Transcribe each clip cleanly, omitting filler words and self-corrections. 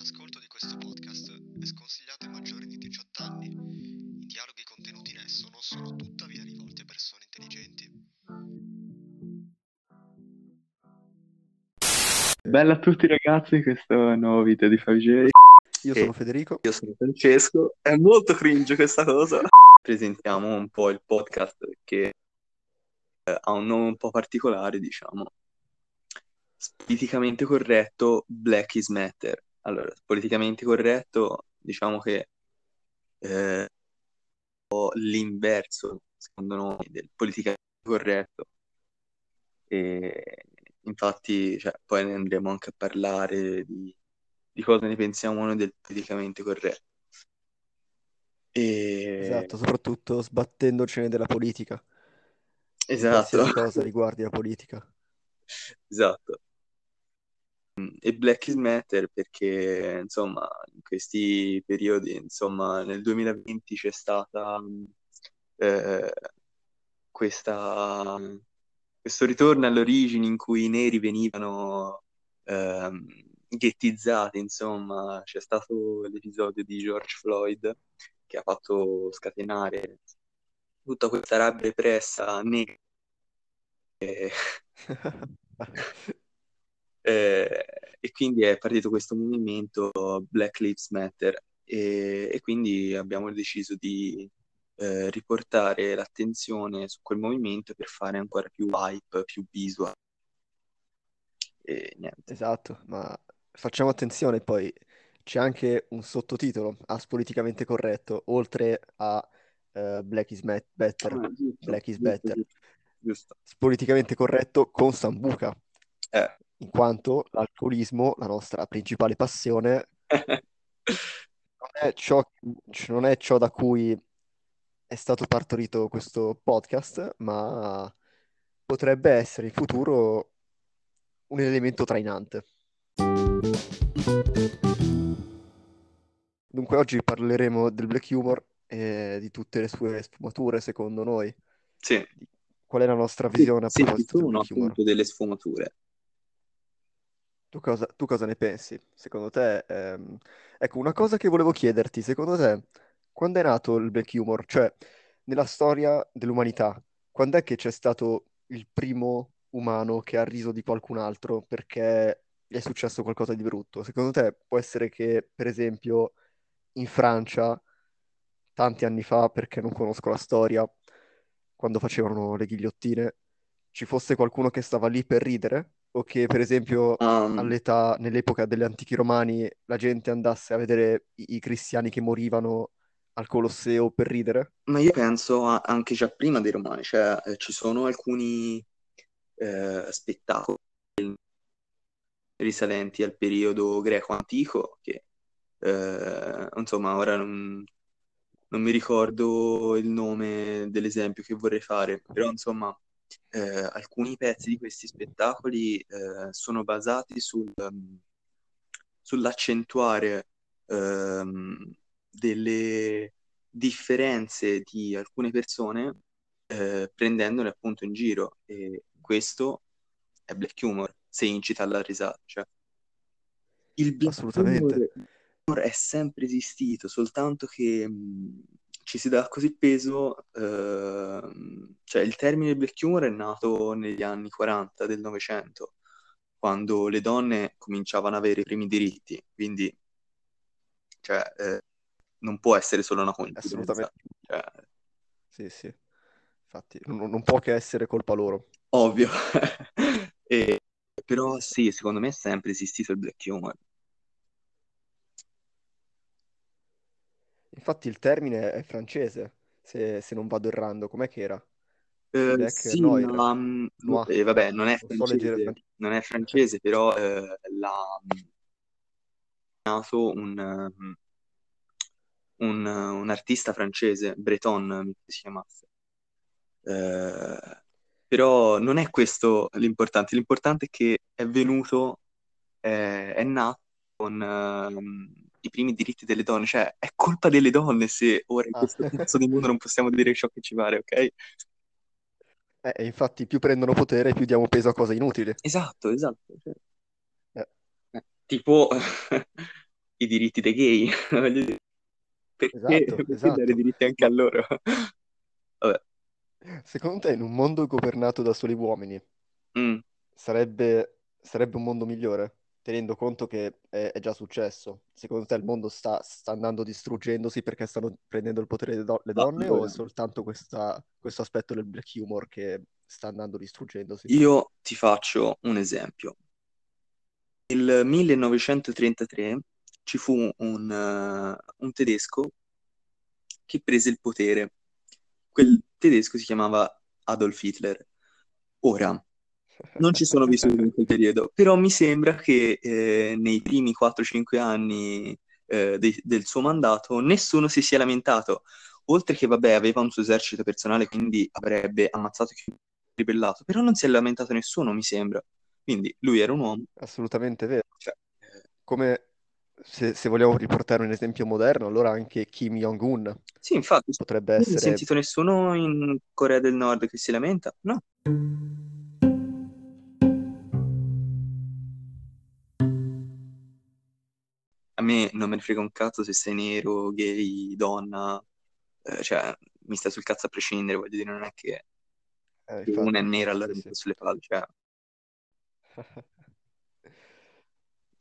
L'ascolto di questo podcast è sconsigliato ai maggiori di 18 anni. I dialoghi contenuti in esso non sono tuttavia rivolti a persone intelligenti. Bella a tutti ragazzi, questo nuovo video di FabiJ. Io sono Federico. Io sono Francesco. È molto cringe questa cosa. Presentiamo un po' il podcast che ha un nome un po' particolare, diciamo. Politicamente corretto, Black Lives Matter. Allora, politicamente corretto, diciamo che ho l'inverso, secondo noi, del politicamente corretto. E infatti, cioè, poi ne andremo anche a parlare di cosa ne pensiamo noi del politicamente corretto. E... esatto, soprattutto sbattendocene della politica. Esatto. Qualsiasi cosa riguardi la politica. Esatto. E Black Lives Matter perché, insomma, in questi periodi, insomma, nel 2020 c'è stata questo ritorno all'origine in cui i neri venivano ghettizzati, insomma. C'è stato l'episodio di George Floyd che ha fatto scatenare tutta questa rabbia repressa nera. E quindi è partito questo movimento Black Lives Matter e quindi abbiamo deciso di riportare l'attenzione su quel movimento per fare ancora più hype, più visual e niente. Esatto, ma facciamo attenzione, poi c'è anche un sottotitolo a Politicamente Corretto oltre a Black Lives Matter. Ah, giusto, Black Lives Matter giusto. Politicamente corretto con Sambuca. In quanto l'alcolismo, la nostra principale passione, non è ciò da cui è stato partorito questo podcast, ma potrebbe essere in futuro un elemento trainante. Dunque oggi parleremo del black humor e di tutte le sue sfumature, secondo noi. Sì. Qual è la nostra visione a proposito del black humor? Delle sfumature. Tu cosa ne pensi? Secondo te, ecco, una cosa che volevo chiederti, secondo te, quando è nato il black humor? Cioè, nella storia dell'umanità, quando è che c'è stato il primo umano che ha riso di qualcun altro perché gli è successo qualcosa di brutto? Secondo te può essere che, per esempio, in Francia, tanti anni fa, perché non conosco la storia, quando facevano le ghigliottine, ci fosse qualcuno che stava lì per ridere? O che per esempio nell'epoca degli antichi romani la gente andasse a vedere i cristiani che morivano al Colosseo per ridere? Ma io penso anche già prima dei romani, cioè ci sono alcuni spettacoli risalenti al periodo greco antico che insomma ora non mi ricordo il nome dell'esempio che vorrei fare, però insomma alcuni pezzi di questi spettacoli sono basati sull'accentuare delle differenze di alcune persone prendendole appunto in giro, e questo è black humor se incita alla risata, cioè. Il black assolutamente. Humor è sempre esistito, soltanto che ci si dà così peso, cioè il termine black humor è nato negli anni 40 del Novecento, quando le donne cominciavano ad avere i primi diritti, quindi cioè, non può essere solo una coincidenza. Assolutamente. Cioè... Sì, infatti non può che essere colpa loro. Ovvio, però sì, secondo me è sempre esistito il black humor. Infatti il termine è francese, se non vado errando, com'è che era? Sì, ma vabbè, non è francese, però è nato un artista francese, Breton si chiamasse. Però non è questo l'importante è che è venuto, è nato con... i primi diritti delle donne, cioè è colpa delle donne se ora in questo cazzo di mondo non possiamo dire ciò che ci pare, ok? Infatti più prendono potere più diamo peso a cose inutili. Esatto. Tipo i diritti dei gay, perché esatto. dare diritti anche a loro? Vabbè. Secondo te in un mondo governato da soli uomini sarebbe un mondo migliore? Tenendo conto che è già successo, secondo te il mondo sta andando distruggendosi perché stanno prendendo il potere le donne o è soltanto questo aspetto del black humor che sta andando distruggendosi? Io ti faccio un esempio. Nel 1933 ci fu un tedesco che prese il potere. Quel tedesco si chiamava Adolf Hitler. Ora, non ci sono vissuti in quel periodo, però mi sembra che nei primi 4-5 anni del suo mandato nessuno si sia lamentato, oltre che vabbè aveva un suo esercito personale, quindi avrebbe ammazzato chi ribellato, però non si è lamentato nessuno, mi sembra. Quindi lui era un uomo. Assolutamente vero. Cioè, come se vogliamo riportare un esempio moderno, allora anche Kim Jong-un. Sì, infatti, potrebbe essere... Non ho sentito nessuno in Corea del Nord che si lamenta, no. A me non me ne frega un cazzo se sei nero, gay, donna, cioè mi sta sul cazzo a prescindere, voglio dire, non è che una è nera allora mi sta sulle palle, cioè...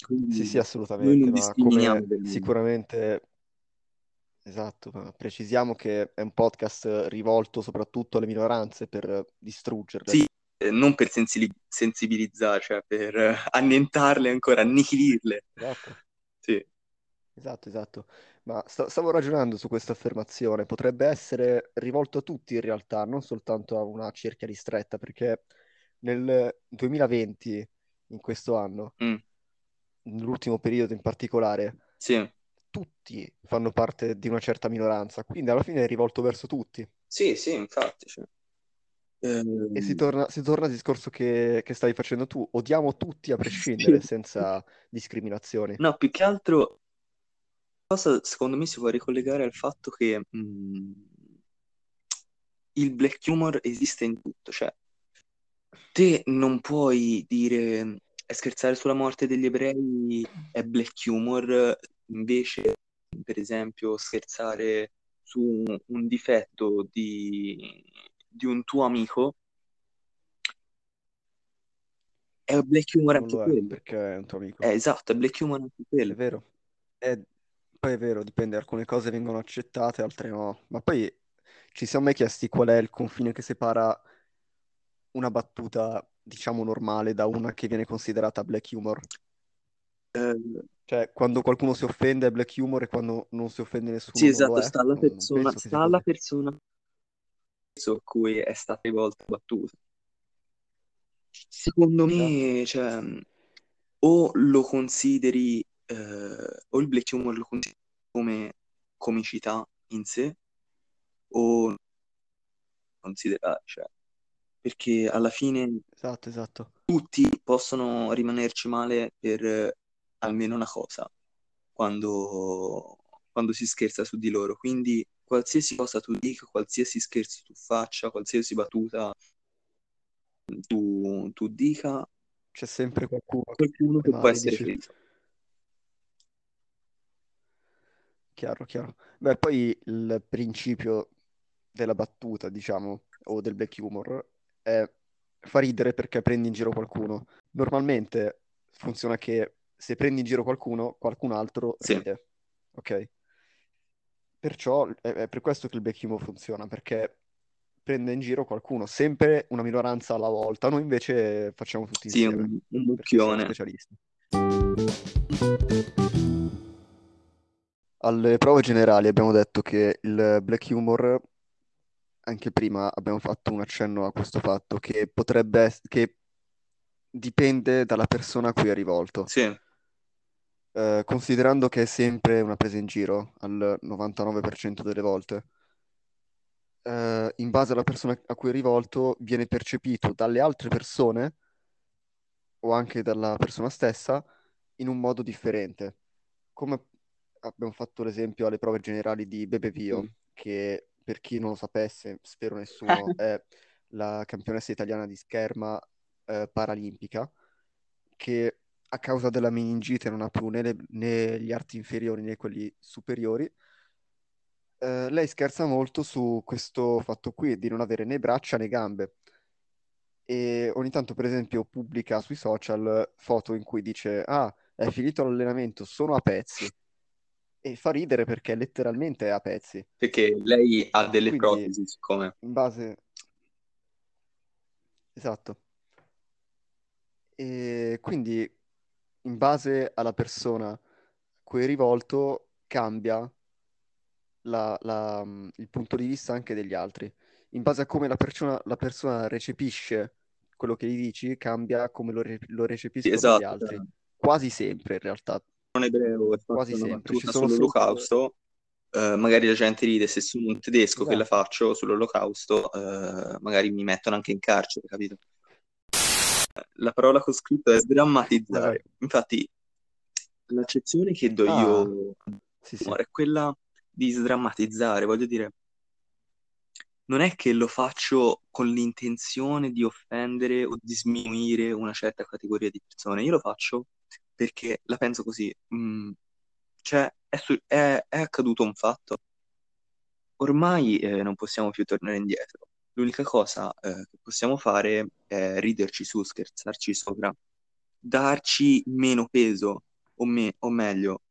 Quindi, sì, assolutamente, ma come sicuramente, esatto, ma precisiamo che è un podcast rivolto soprattutto alle minoranze per distruggerle. Sì, non per sensibilizzare, cioè per annientarle ancora, annichilirle. Esatto. Sì. Esatto, ma stavo ragionando su questa affermazione, potrebbe essere rivolto a tutti in realtà, non soltanto a una cerchia ristretta, perché nel 2020, in questo anno, nell'ultimo periodo in particolare, sì. tutti fanno parte di una certa minoranza, quindi alla fine è rivolto verso tutti. Sì, infatti. Cioè. E si torna al discorso che stavi facendo tu, odiamo tutti a prescindere senza discriminazioni. No, più che altro cosa secondo me si può ricollegare al fatto che il black humor esiste in tutto, cioè te non puoi dire scherzare sulla morte degli ebrei è black humor, invece per esempio scherzare su un difetto di un tuo amico è black humor anche quello, perché è un tuo amico. Esatto, è black humor anche quello, è vero. Poi è vero, dipende, alcune cose vengono accettate, altre no. Ma poi ci siamo mai chiesti qual è il confine che separa una battuta, diciamo, normale da una che viene considerata black humor? Cioè, quando qualcuno si offende è black humor e quando non si offende nessuno. Sì, esatto, sta alla persona, a cui è stata rivolta la battuta. Secondo me, cioè, o lo consideri o il black humor lo consideri come comicità in sé o considera, cioè, perché alla fine esatto. tutti possono rimanerci male per almeno una cosa quando si scherza su di loro, quindi qualsiasi cosa tu dica, qualsiasi scherzo tu faccia, qualsiasi battuta tu dica, c'è sempre qualcuno che può essere preso. Chiaro. Beh, poi il principio della battuta, diciamo, o del black humor è fa ridere perché prendi in giro qualcuno. Normalmente funziona che se prendi in giro qualcun altro ride, sì. Ok? Perciò è per questo che il black humor funziona, perché prende in giro qualcuno, sempre una minoranza alla volta. Noi invece facciamo tutti insieme. Un bucchione. Specialisti. Alle prove generali abbiamo detto che il black humor, anche prima abbiamo fatto un accenno a questo fatto, che che dipende dalla persona a cui è rivolto. Sì. Considerando che è sempre una presa in giro al 99% delle volte, in base alla persona a cui è rivolto viene percepito dalle altre persone o anche dalla persona stessa in un modo differente. Come abbiamo fatto l'esempio alle prove generali di Bebe Vio, che per chi non lo sapesse, spero nessuno, è la campionessa italiana di scherma paralimpica, che a causa della meningite non ha più né gli arti inferiori né quelli superiori. Lei scherza molto su questo fatto qui di non avere né braccia né gambe, e ogni tanto per esempio pubblica sui social foto in cui dice: ah, è finito l'allenamento, sono a pezzi, e fa ridere perché letteralmente è a pezzi, perché lei ha delle protesi, siccome in base esatto, e quindi in base alla persona a cui è rivolto cambia il punto di vista anche degli altri. In base a come la persona recepisce quello che gli dici, cambia come lo recepiscono, sì, esatto, gli altri, esatto. Quasi sempre, in realtà. Non è breve, è quasi sempre. Ci sono sull'olocausto, magari la gente ride, se sono un tedesco, esatto, che la faccio sull'olocausto, magari mi mettono anche in carcere, capito? La parola che ho scritto è sdrammatizzare. Esatto. Infatti, l'accezione che do io sì, amore, è quella di sdrammatizzare, voglio dire, non è che lo faccio con l'intenzione di offendere o di sminuire una certa categoria di persone, io lo faccio perché la penso così, cioè è accaduto un fatto, ormai non possiamo più tornare indietro, l'unica cosa che possiamo fare è riderci su, scherzarci sopra, darci meno peso, o meglio,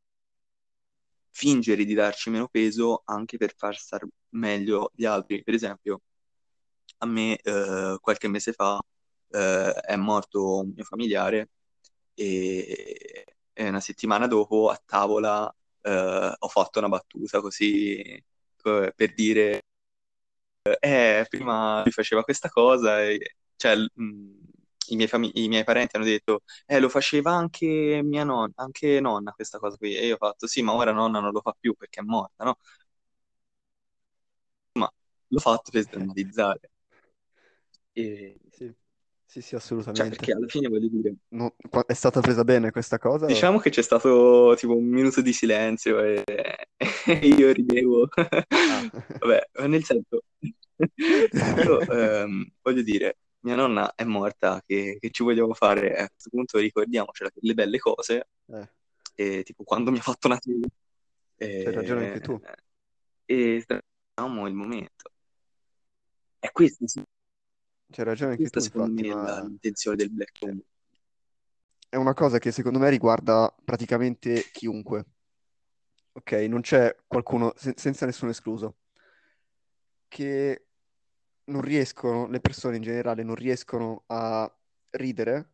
fingere di darci meno peso anche per far star meglio gli altri. Per esempio, a me qualche mese fa è morto un mio familiare e una settimana dopo a tavola ho fatto una battuta così per dire prima lui faceva questa cosa, cioè i miei parenti hanno detto lo faceva anche mia nonna, anche nonna questa cosa qui, e io ho fatto sì, ma ora nonna non lo fa più perché è morta, no? Ma l'ho fatto per drammatizzare. E sì, assolutamente, cioè, perché alla fine, voglio dire, no, è stata presa bene questa cosa, diciamo, o? Che c'è stato tipo un minuto di silenzio e io ridevo. Vabbè, nel senso, io voglio dire, mia nonna è morta, che ci vogliamo fare? A questo punto ricordiamocela, le belle cose, e tipo quando mi ha fatto una figlia. C'hai ragione anche tu. E stiamo il momento. È questo, sì. C'hai ragione anche tu, secondo me, l'intenzione del Black Lives Matter. È una cosa che secondo me riguarda praticamente chiunque. Ok, non c'è qualcuno, senza nessuno escluso, che non riescono, le persone in generale non riescono a ridere,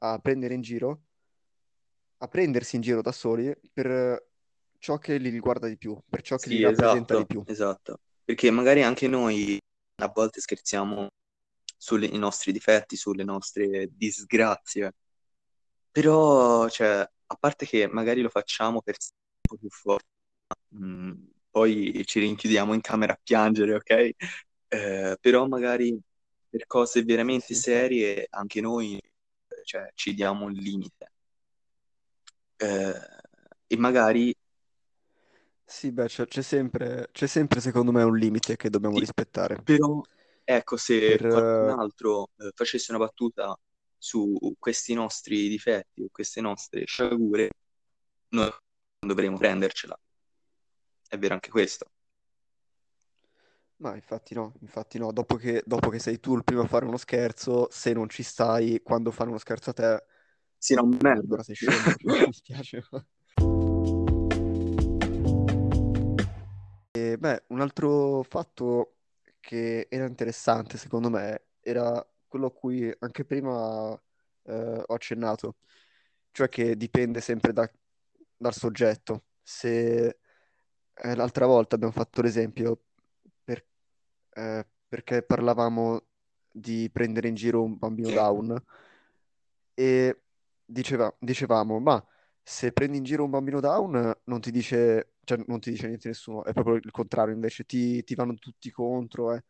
a prendere in giro, a prendersi in giro da soli per ciò che li riguarda di più, per ciò che li rappresenta di più. Esatto, perché magari anche noi a volte scherziamo sui nostri difetti, sulle nostre disgrazie, però, cioè, a parte che magari lo facciamo per un po' più forte, poi ci rinchiudiamo in camera a piangere, ok? Però magari per cose veramente serie anche noi, cioè, ci diamo un limite, e magari sì, beh, c'è sempre secondo me un limite che dobbiamo rispettare, però ecco, se qualcun altro facesse una battuta su questi nostri difetti o queste nostre sciagure, noi non dovremmo prendercela, è vero anche questo. Ma infatti no, dopo che sei tu il primo a fare uno scherzo, se non ci stai quando fanno uno scherzo a te, sì, non merda, allora sei scemo. Mi spiace. E, beh, un altro fatto che era interessante secondo me era quello a cui anche prima ho accennato, cioè che dipende sempre dal soggetto. Se l'altra volta abbiamo fatto l'esempio, perché parlavamo di prendere in giro un bambino down, e dicevamo ma se prendi in giro un bambino down non ti dice, cioè, non ti dice niente nessuno, è proprio il contrario, invece ti vanno tutti contro, eh.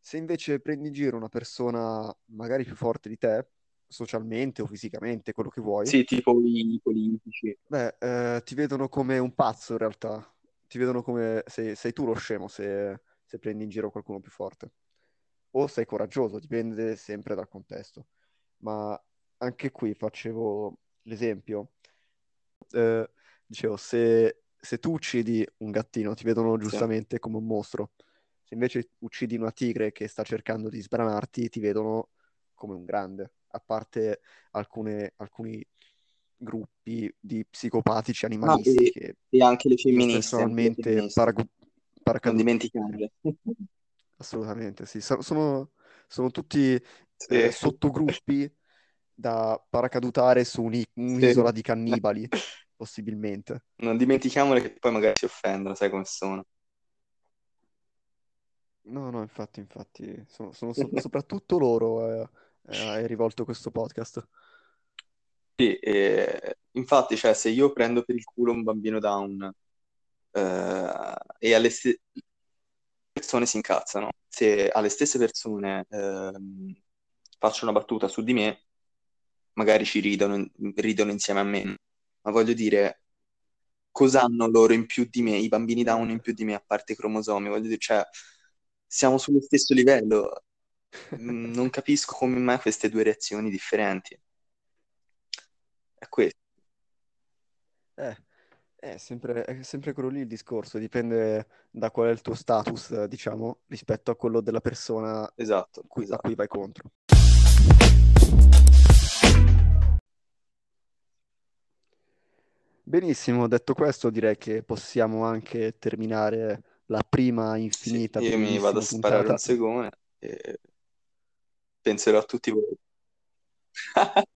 Se invece prendi in giro una persona magari più forte di te socialmente o fisicamente, quello che vuoi, sì, tipo i politici, beh, ti vedono come un pazzo, in realtà ti vedono come sei tu lo scemo se prendi in giro qualcuno più forte, o sei coraggioso, dipende sempre dal contesto. Ma anche qui facevo l'esempio, dicevo, se tu uccidi un gattino ti vedono giustamente come un mostro, se invece uccidi una tigre che sta cercando di sbranarti ti vedono come un grande, a parte alcuni gruppi di psicopatici animalisti e anche le femministe personalmente non dimenticarle. Assolutamente sì, sono tutti sottogruppi da paracadutare su un'isola di cannibali possibilmente. Non dimentichiamole che poi magari si offendono, sai come sono. No, infatti sono soprattutto loro è rivolto questo podcast. Sì, infatti, cioè, se io prendo per il culo un bambino down e alle stesse persone si incazzano, se alle stesse persone faccio una battuta su di me, magari ci ridono insieme a me, ma voglio dire, cos'hanno loro in più di me, i bambini down in più di me, a parte i cromosomi? Voglio dire, cioè, siamo sullo stesso livello, non capisco come mai queste due reazioni differenti. È questo. È sempre quello lì il discorso, dipende da qual è il tuo status, diciamo, rispetto a quello della persona a cui vai contro. Benissimo, detto questo direi che possiamo anche terminare la prima infinita. Sì, io mi vado a sparare puntata. Un secondo e penserò a tutti voi.